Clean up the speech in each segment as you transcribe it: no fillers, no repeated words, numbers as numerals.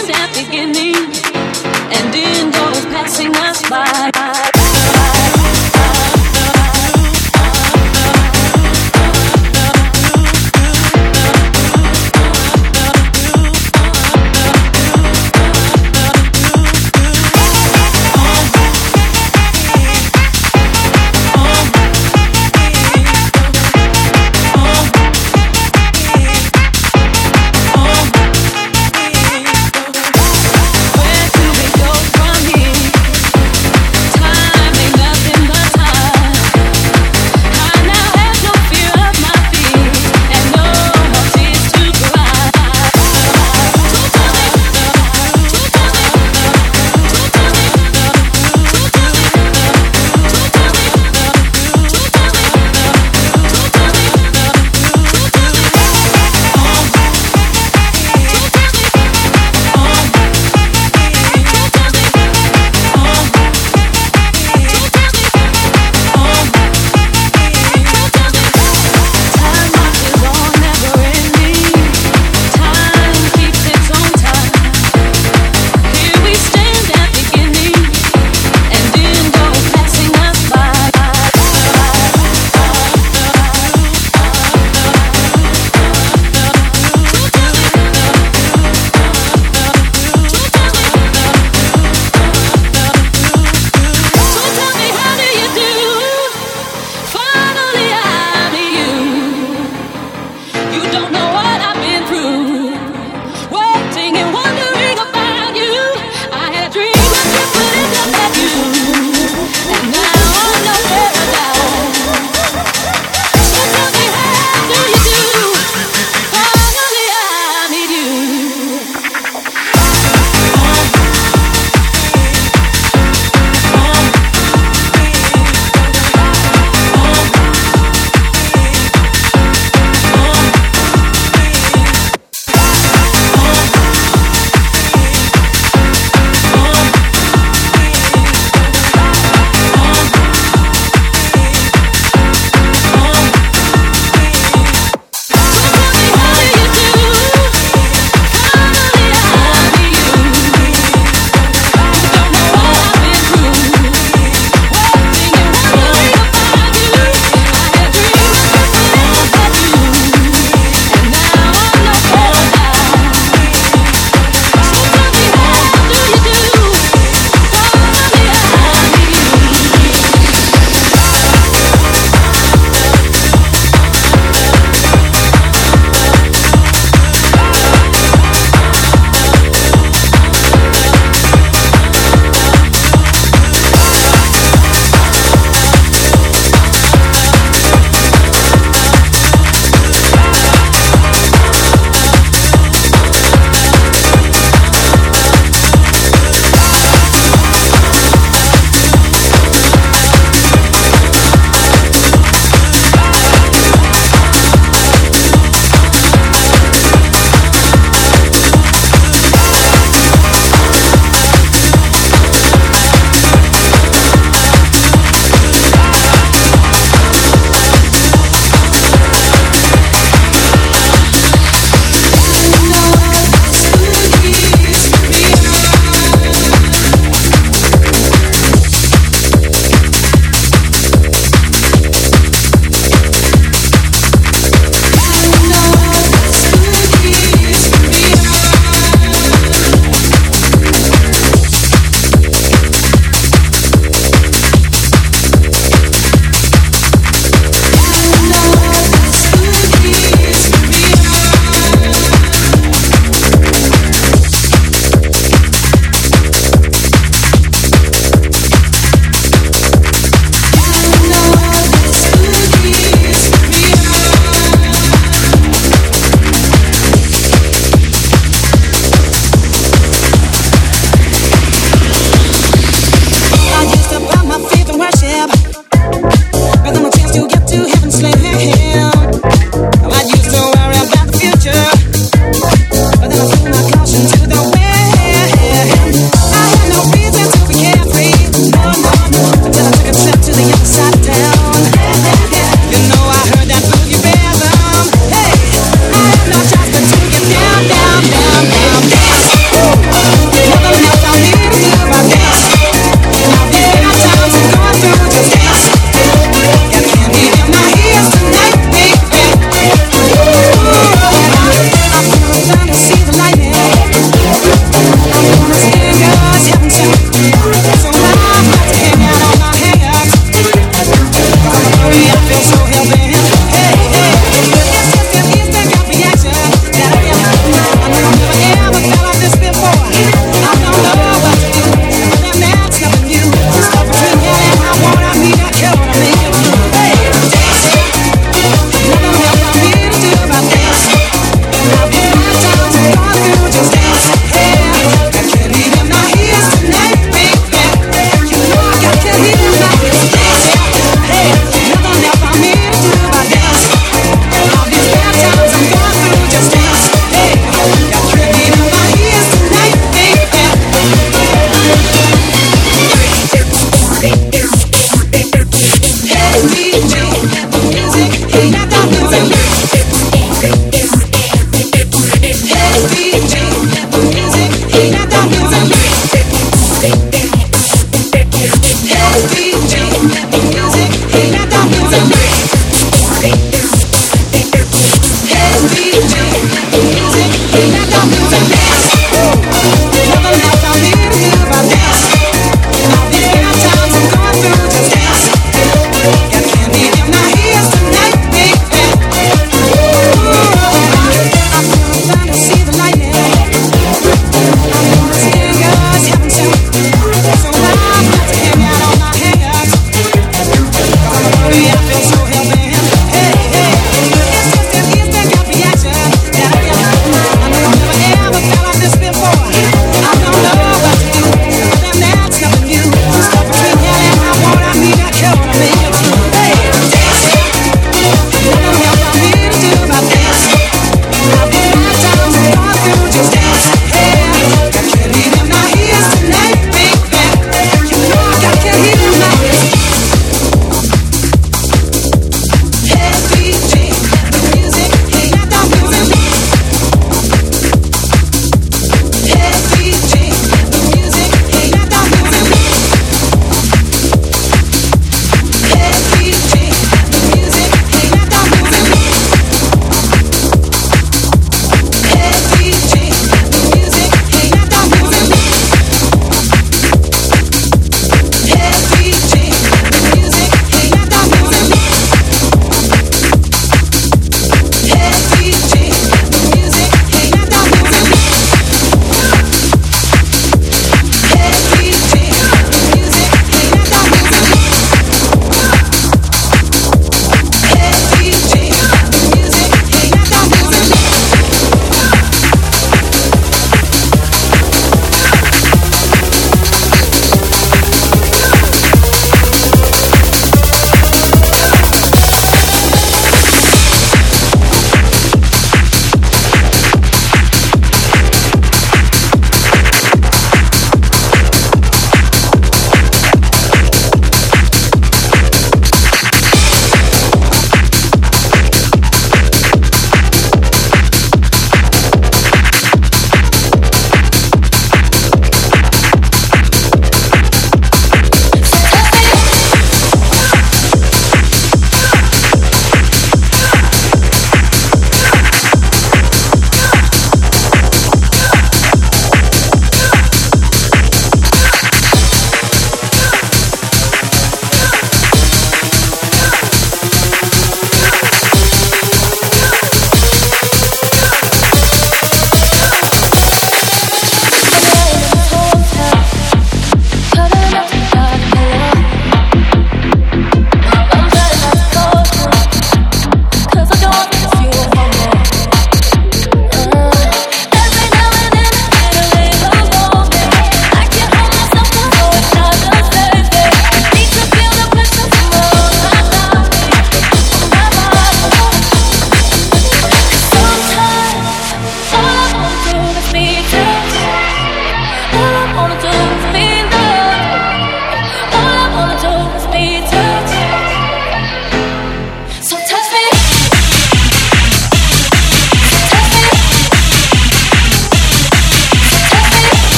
in that beginning, and in those passing us by. Time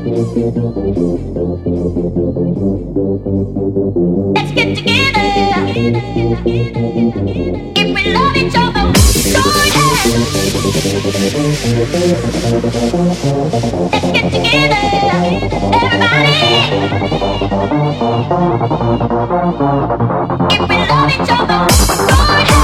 Let's get together. If we love each other, so yeah. Let's get together, everybody. If we love each other, so yeah.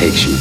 meditation.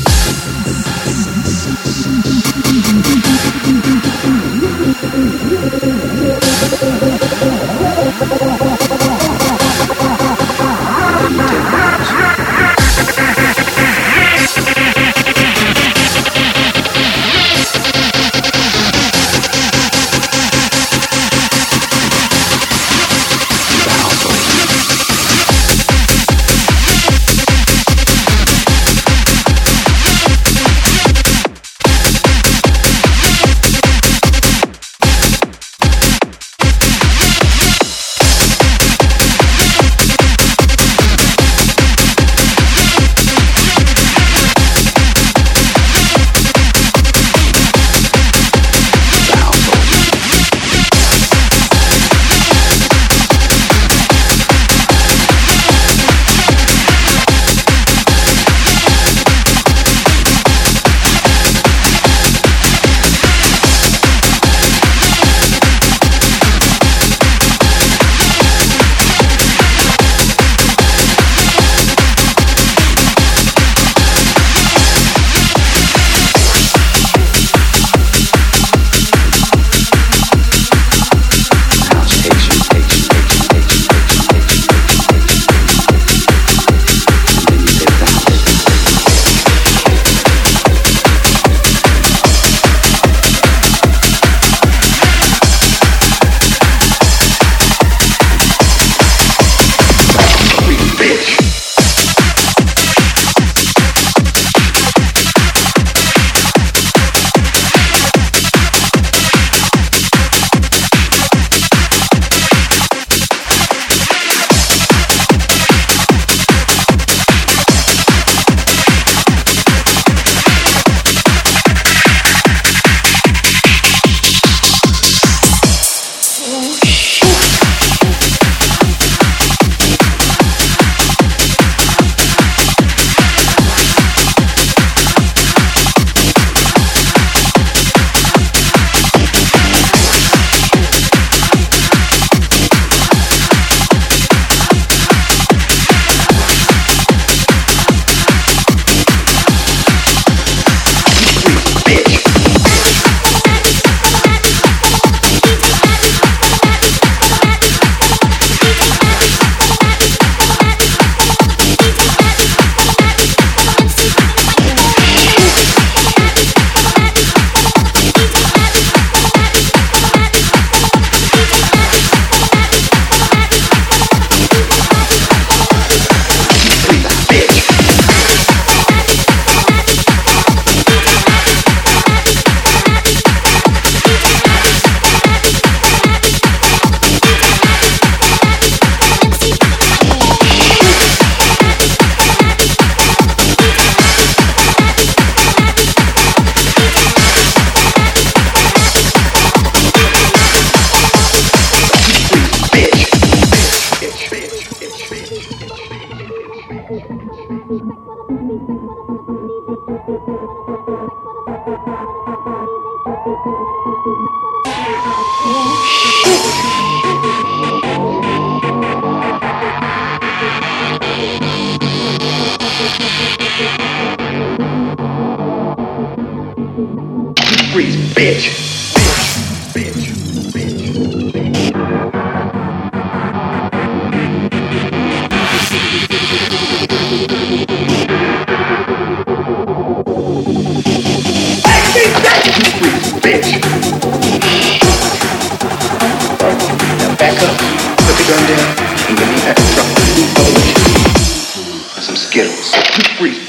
Freeze.